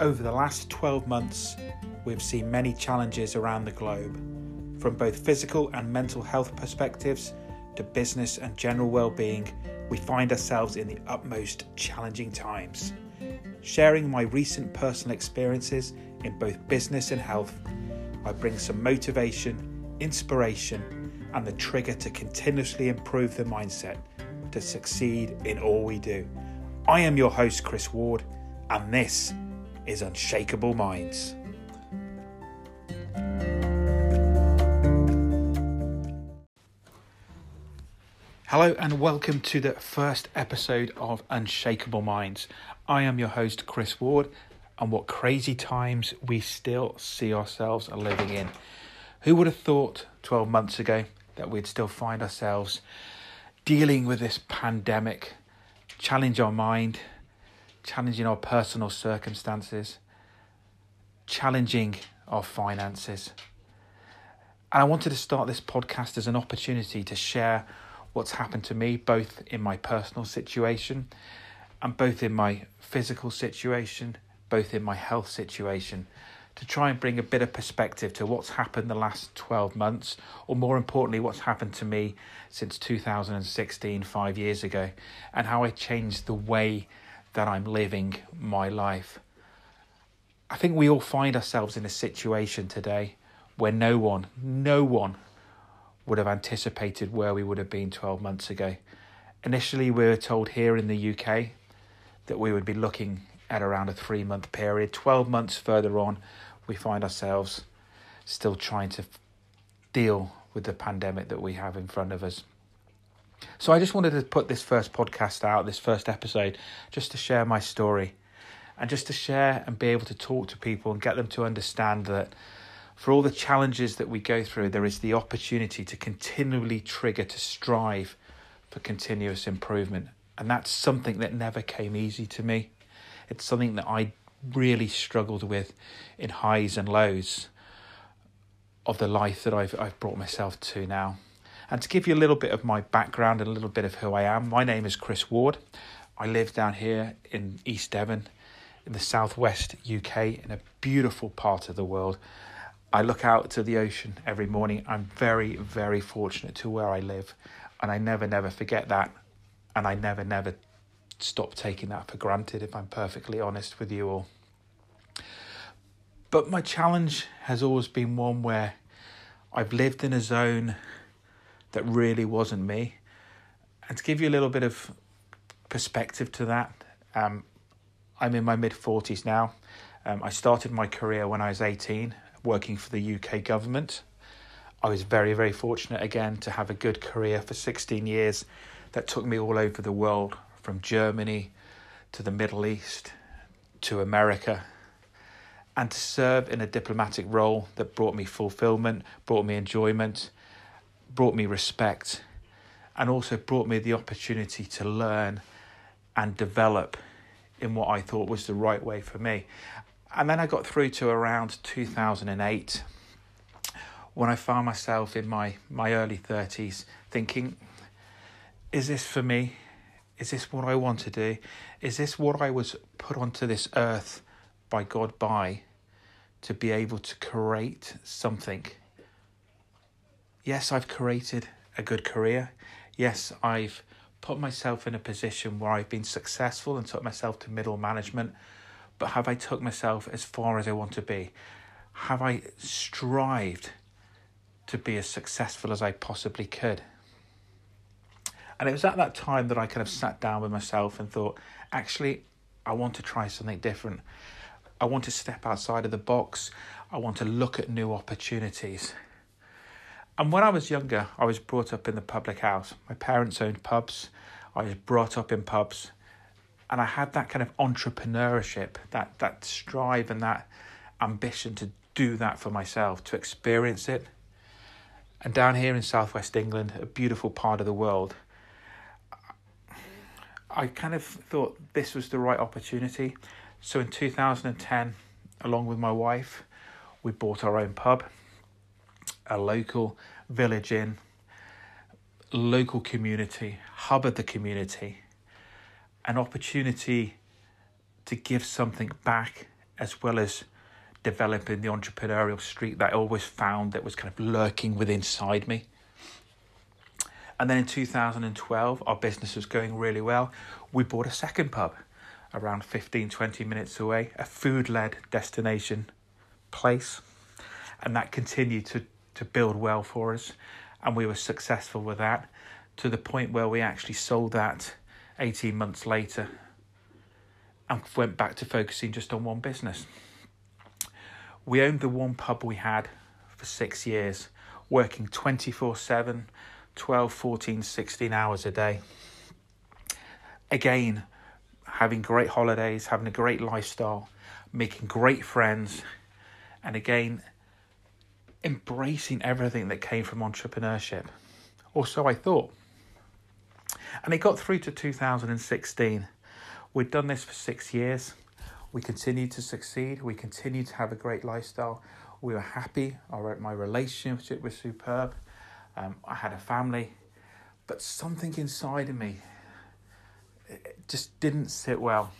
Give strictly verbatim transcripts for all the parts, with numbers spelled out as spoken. Over the last twelve months, we've seen many challenges around the globe, from both physical and mental health perspectives to business and general well-being. We find ourselves in the utmost challenging times. Sharing my recent personal experiences in both business and health, I bring some motivation, inspiration, and the trigger to continuously improve the mindset to succeed in all we do. I am your host, Chris Ward, and this is Unshakeable Minds. Hello and welcome to the first episode of Unshakeable Minds. I am your host, Chris Ward, and what crazy times we still see ourselves living in. Who would have thought twelve months ago that we'd still find ourselves dealing with this pandemic, challenge our mind, challenging our personal circumstances, challenging our finances. And I wanted to start this podcast as an opportunity to share what's happened to me, both in my personal situation and both in my physical situation, both in my health situation, to try and bring a bit of perspective to what's happened the last twelve months, or more importantly, what's happened to me since two thousand sixteen, five years ago, and how I changed the way that I'm living my life. I think we all find ourselves in a situation today where no one, no one would have anticipated where we would have been twelve months ago. Initially, we were told here in the U K that we would be looking at around a three-month period. twelve months further on, we find ourselves still trying to deal with the pandemic that we have in front of us. So I just wanted to put this first podcast out, this first episode, just to share my story and just to share and be able to talk to people and get them to understand that for all the challenges that we go through, there is the opportunity to continually trigger, to strive for continuous improvement. And that's something that never came easy to me. It's something that I really struggled with in highs and lows of the life that I've, I've brought myself to now. And to give you a little bit of my background and a little bit of who I am, my name is Chris Ward. I live down here in East Devon, in the southwest U K, in a beautiful part of the world. I look out to the ocean every morning. I'm very, very fortunate to where I live, and I never, never forget that. And I never, never stop taking that for granted, if I'm perfectly honest with you all. But my challenge has always been one where I've lived in a zone that really wasn't me. And to give you a little bit of perspective to that, um, I'm in my mid-forties now. Um, I started my career when I was eighteen, working for the U K government. I was very, very fortunate again to have a good career for sixteen years that took me all over the world, from Germany to the Middle East to America, and to serve in a diplomatic role that brought me fulfillment, brought me enjoyment, brought me respect, and also brought me the opportunity to learn and develop in what I thought was the right way for me. And then I got through to around two thousand eight, when I found myself in my, my early thirties thinking, is this for me? Is this what I want to do? Is this what I was put onto this earth by God by, to be able to create something? Yes, I've created a good career. Yes, I've put myself in a position where I've been successful and took myself to middle management. But have I took myself as far as I want to be? Have I strived to be as successful as I possibly could? And it was at that time that I kind of sat down with myself and thought, actually, I want to try something different. I want to step outside of the box. I want to look at new opportunities. And when I was younger, I was brought up in the public house. My parents owned pubs. I was brought up in pubs. And I had that kind of entrepreneurship, that, that strive and that ambition to do that for myself, to experience it. And down here in southwest England, a beautiful part of the world, I kind of thought this was the right opportunity. So in two thousand ten, along with my wife, we bought our own pub, a local village inn, local community, hub of the community, an opportunity to give something back as well as developing the entrepreneurial streak that I always found that was kind of lurking within inside me. And then in two thousand twelve, our business was going really well. We bought a second pub around fifteen, twenty minutes away, a food-led destination place. And that continued to, to build well for us. And we were successful with that to the point where we actually sold that eighteen months later and went back to focusing just on one business. We owned the one pub we had for six years, working twenty-four seven, twelve, fourteen, sixteen hours a day. Again, having great holidays, having a great lifestyle, making great friends, and again, embracing everything that came from entrepreneurship, or so I thought. And it got through to two thousand sixteen. We'd done this for six years. We continued to succeed. We continued to have a great lifestyle. We were happy. Our, my relationship was superb. Um, I had a family. But something inside of me just didn't sit well.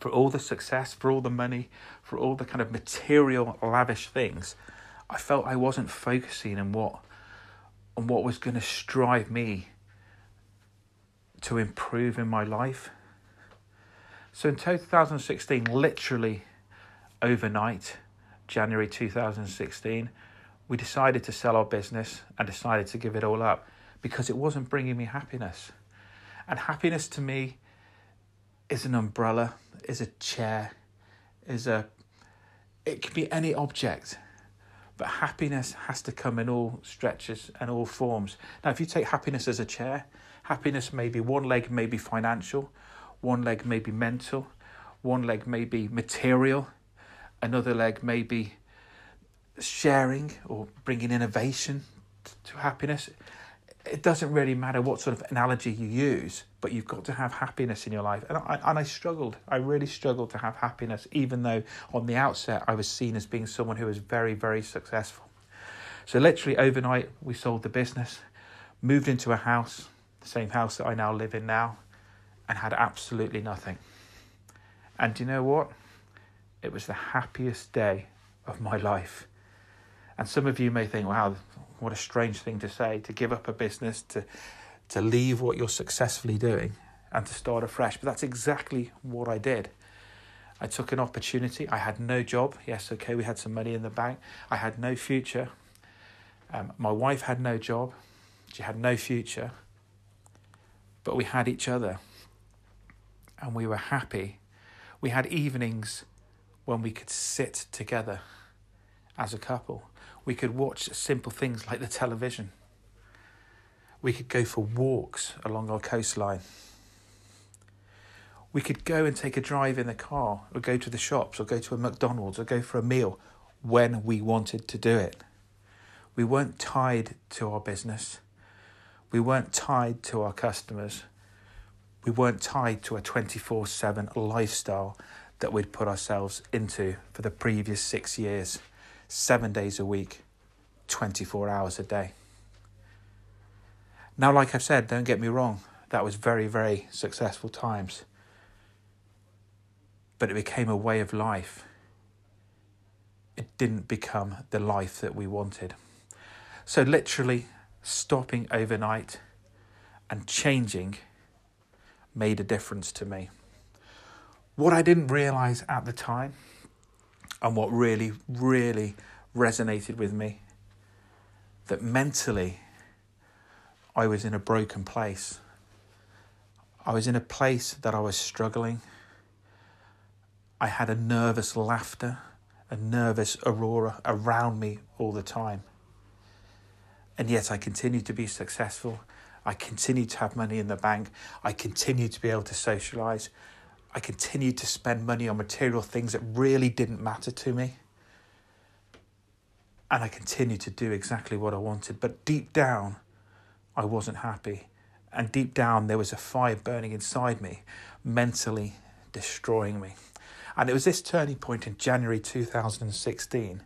For all the success, for all the money, for all the kind of material, lavish things, I felt I wasn't focusing on what, on what was going to strive me to improve in my life. So in two thousand sixteen, literally overnight, January two thousand sixteen, we decided to sell our business and decided to give it all up because it wasn't bringing me happiness. And happiness to me is an umbrella, is a chair, is a, it could be any object. But happiness has to come in all stretches and all forms. Now, if you take happiness as a chair, happiness may be one leg may be financial, one leg may be mental, one leg may be material, another leg may be sharing or bringing innovation to happiness. It doesn't really matter what sort of analogy you use, but you've got to have happiness in your life. And I, and I struggled. I really struggled to have happiness, even though on the outset I was seen as being someone who was very, very successful. So literally overnight, we sold the business, moved into a house, the same house that I now live in now, and had absolutely nothing. And do you know what? It was the happiest day of my life. And some of you may think, wow, what a strange thing to say, to give up a business, to to leave what you're successfully doing and to start afresh. But that's exactly what I did. I took an opportunity. I had no job. Yes, okay, we had some money in the bank. I had no future. Um, my wife had no job. She had no future. But we had each other. And we were happy. We had evenings when we could sit together as a couple. We could watch simple things like the television. We could go for walks along our coastline. We could go and take a drive in the car, or go to the shops, or go to a McDonald's, or go for a meal when we wanted to do it. We weren't tied to our business. We weren't tied to our customers. We weren't tied to a twenty-four seven lifestyle that we'd put ourselves into for the previous six years. Seven days a week, twenty-four hours a day. Now, like I've said, don't get me wrong, that was very, very successful times. But it became a way of life. It didn't become the life that we wanted. So literally stopping overnight and changing made a difference to me. What I didn't realise at the time, and what really, really resonated with me, that mentally I was in a broken place. I was in a place that I was struggling. I had a nervous laughter, a nervous aurora around me all the time. And yet I continued to be successful. I continued to have money in the bank. I continued to be able to socialise. I continued to spend money on material things that really didn't matter to me. And I continued to do exactly what I wanted. But deep down, I wasn't happy. And deep down, there was a fire burning inside me, mentally destroying me. And it was this turning point in January two thousand sixteen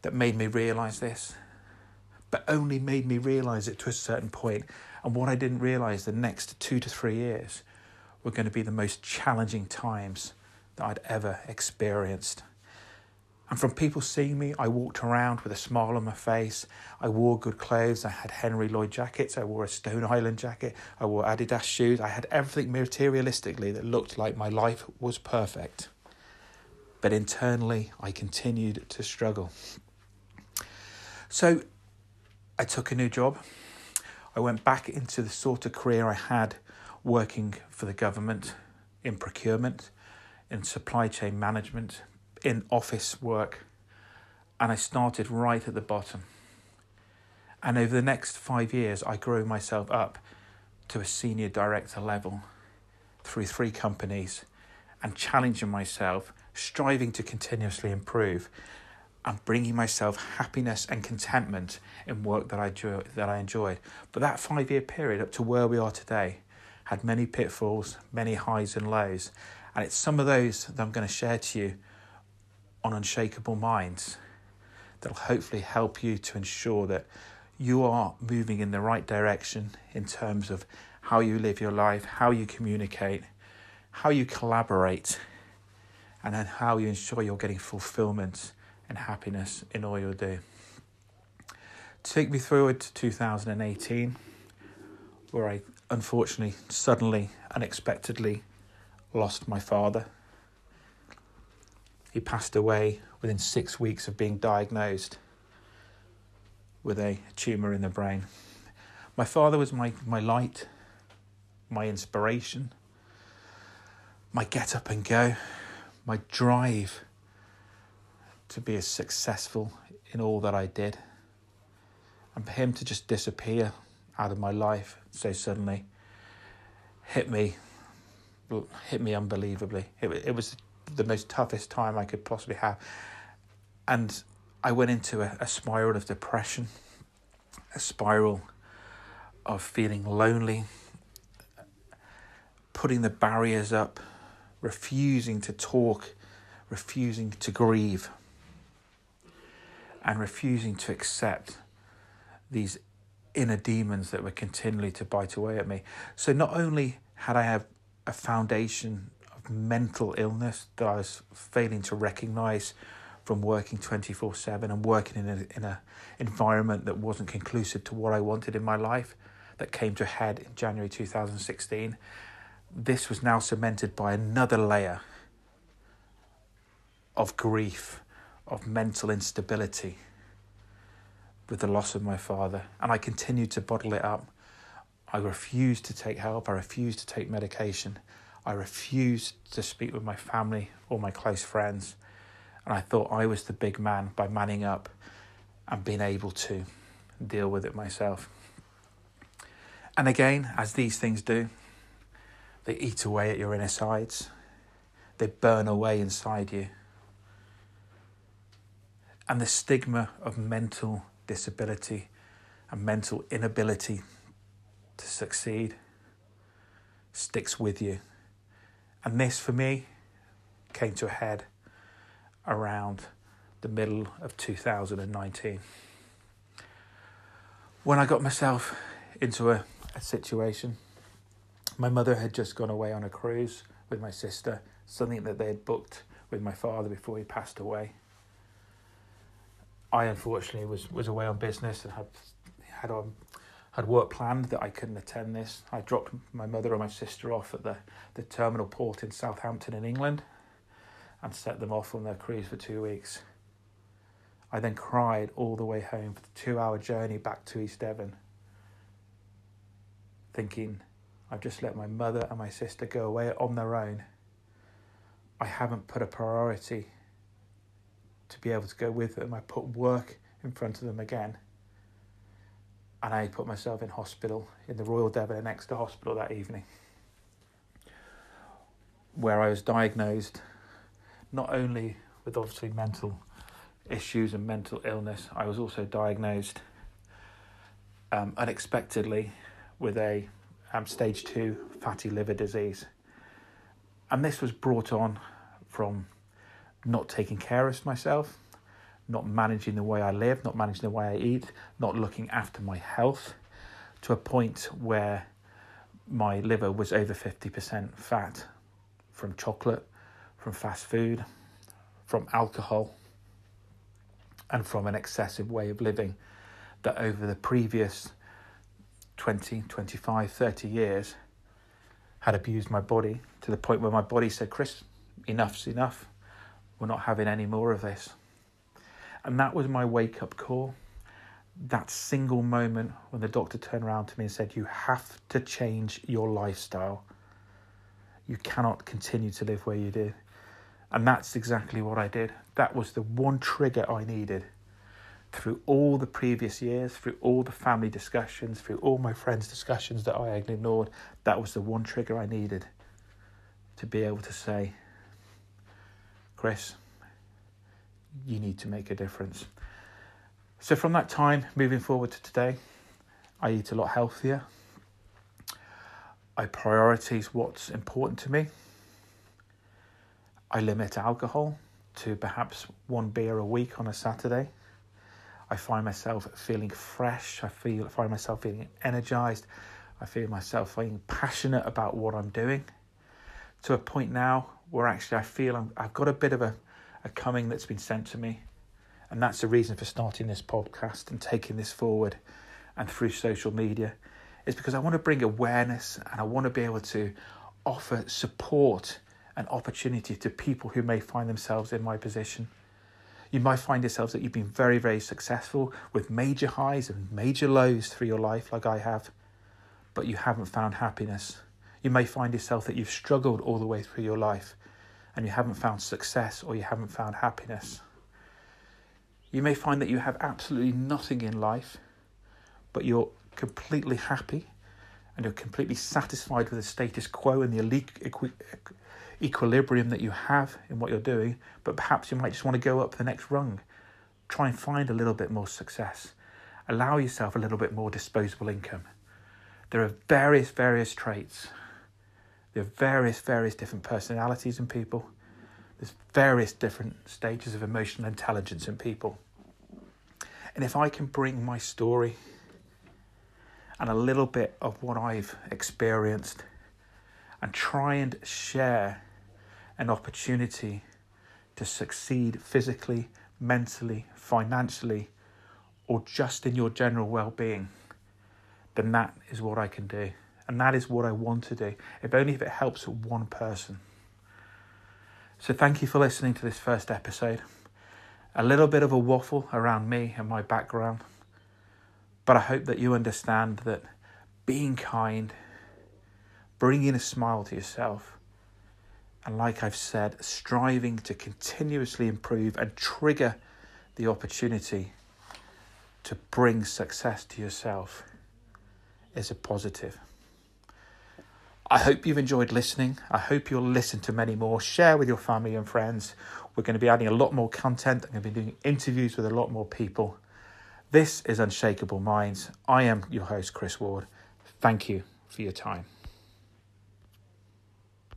that made me realise this. But only made me realise it to a certain point. And what I didn't realise the next two to three years were going to be the most challenging times that I'd ever experienced. And from people seeing me, I walked around with a smile on my face. I wore good clothes. I had Henry Lloyd jackets. I wore a Stone Island jacket. I wore Adidas shoes. I had everything materialistically that looked like my life was perfect. But internally, I continued to struggle. So I took a new job. I went back into the sort of career I had working for the government in procurement, in supply chain management, in office work, and I started right at the bottom. And over the next five years, I grew myself up to a senior director level through three companies and challenging myself, striving to continuously improve and bringing myself happiness and contentment in work that I, do, that I enjoyed. But that five-year period up to where we are today had many pitfalls, many highs and lows. And it's some of those that I'm going to share to you on Unshakeable Minds that'll hopefully help you to ensure that you are moving in the right direction in terms of how you live your life, how you communicate, how you collaborate, and then how you ensure you're getting fulfillment and happiness in all you do. Take me forward to two thousand eighteen, where I unfortunately, suddenly, unexpectedly lost my father. He passed away within six weeks of being diagnosed with a tumour in the brain. My father was my, my light, my inspiration, my get up and go, my drive to be as successful in all that I did. And for him to just disappear out of my life so suddenly hit me, hit me unbelievably. It, it was the most toughest time I could possibly have. And I went into a, a spiral of depression, a spiral of feeling lonely, putting the barriers up, refusing to talk, refusing to grieve, and refusing to accept these inner demons that were continually to bite away at me. So not only had I have a foundation mental illness that I was failing to recognise from working twenty-four seven and working in a in a environment that wasn't conclusive to what I wanted in my life, that came to a head in January two thousand sixteen. This was now cemented by another layer of grief, of mental instability with the loss of my father. And I continued to bottle it up. I refused to take help. I refused to take medication. I refused to speak with my family or my close friends, and I thought I was the big man by manning up and being able to deal with it myself. And again, as these things do, they eat away at your inner sides. They burn away inside you. And the stigma of mental disability and mental inability to succeed sticks with you. And this, for me, came to a head around the middle of two thousand nineteen. When I got myself into a, a situation, my mother had just gone away on a cruise with my sister, something that they had booked with my father before he passed away. I, unfortunately, was, was away on business and had had, on, had work planned that I couldn't attend this. I dropped my mother and my sister off at the, the terminal port in Southampton in England and set them off on their cruise for two weeks. I then cried all the way home for the two-hour journey back to East Devon, thinking, I've just let my mother and my sister go away on their own. I haven't put a priority to be able to go with them. I put work in front of them again. And I put myself in hospital, in the Royal Devon and Exeter hospital that evening, where I was diagnosed not only with obviously mental issues and mental illness, I was also diagnosed um, unexpectedly with a um, stage two fatty liver disease. And this was brought on from not taking care of myself, not managing the way I live, not managing the way I eat, not looking after my health, to a point where my liver was over fifty percent fat from chocolate, from fast food, from alcohol, and from an excessive way of living that over the previous twenty, twenty-five, thirty years had abused my body to the point where my body said, Chris, enough's enough. We're not having any more of this. And that was my wake-up call. That single moment when the doctor turned around to me and said, you have to change your lifestyle. You cannot continue to live where you do. And that's exactly what I did. That was the one trigger I needed. Through all the previous years, through all the family discussions, through all my friends' discussions that I ignored, that was the one trigger I needed to be able to say, Chris, you need to make a difference. So from that time, moving forward to today, I eat a lot healthier. I prioritise what's important to me. I limit alcohol to perhaps one beer a week on a Saturday. I find myself feeling fresh. I feel find myself feeling energised. I feel myself feeling passionate about what I'm doing. To a point now where actually I feel I'm, I've got a bit of a, a coming that's been sent to me. And that's the reason for starting this podcast and taking this forward and through social media. Is because I want to bring awareness and I want to be able to offer support and opportunity to people who may find themselves in my position. You might find yourselves that you've been very, very successful with major highs and major lows through your life like I have, but you haven't found happiness. You may find yourself that you've struggled all the way through your life and you haven't found success or you haven't found happiness. You may find that you have absolutely nothing in life, but you're completely happy and you're completely satisfied with the status quo and the elite equi- equilibrium that you have in what you're doing, but perhaps you might just want to go up the next rung. Try and find a little bit more success. Allow yourself a little bit more disposable income. There are various, various traits. There are various, various different personalities in people. There's various different stages of emotional intelligence in people. And if I can bring my story and a little bit of what I've experienced and try and share an opportunity to succeed physically, mentally, financially, or just in your general well-being, then that is what I can do. And that is what I want to do, if only if it helps one person. So thank you for listening to this first episode. A little bit of a waffle around me and my background, but I hope that you understand that being kind, bringing a smile to yourself, and like I've said, striving to continuously improve and trigger the opportunity to bring success to yourself is a positive. I hope you've enjoyed listening. I hope you'll listen to many more. Share with your family and friends. We're going to be adding a lot more content. I'm going to be doing interviews with a lot more people. This is Unshakeable Minds. I am your host, Chris Ward. Thank you for your time.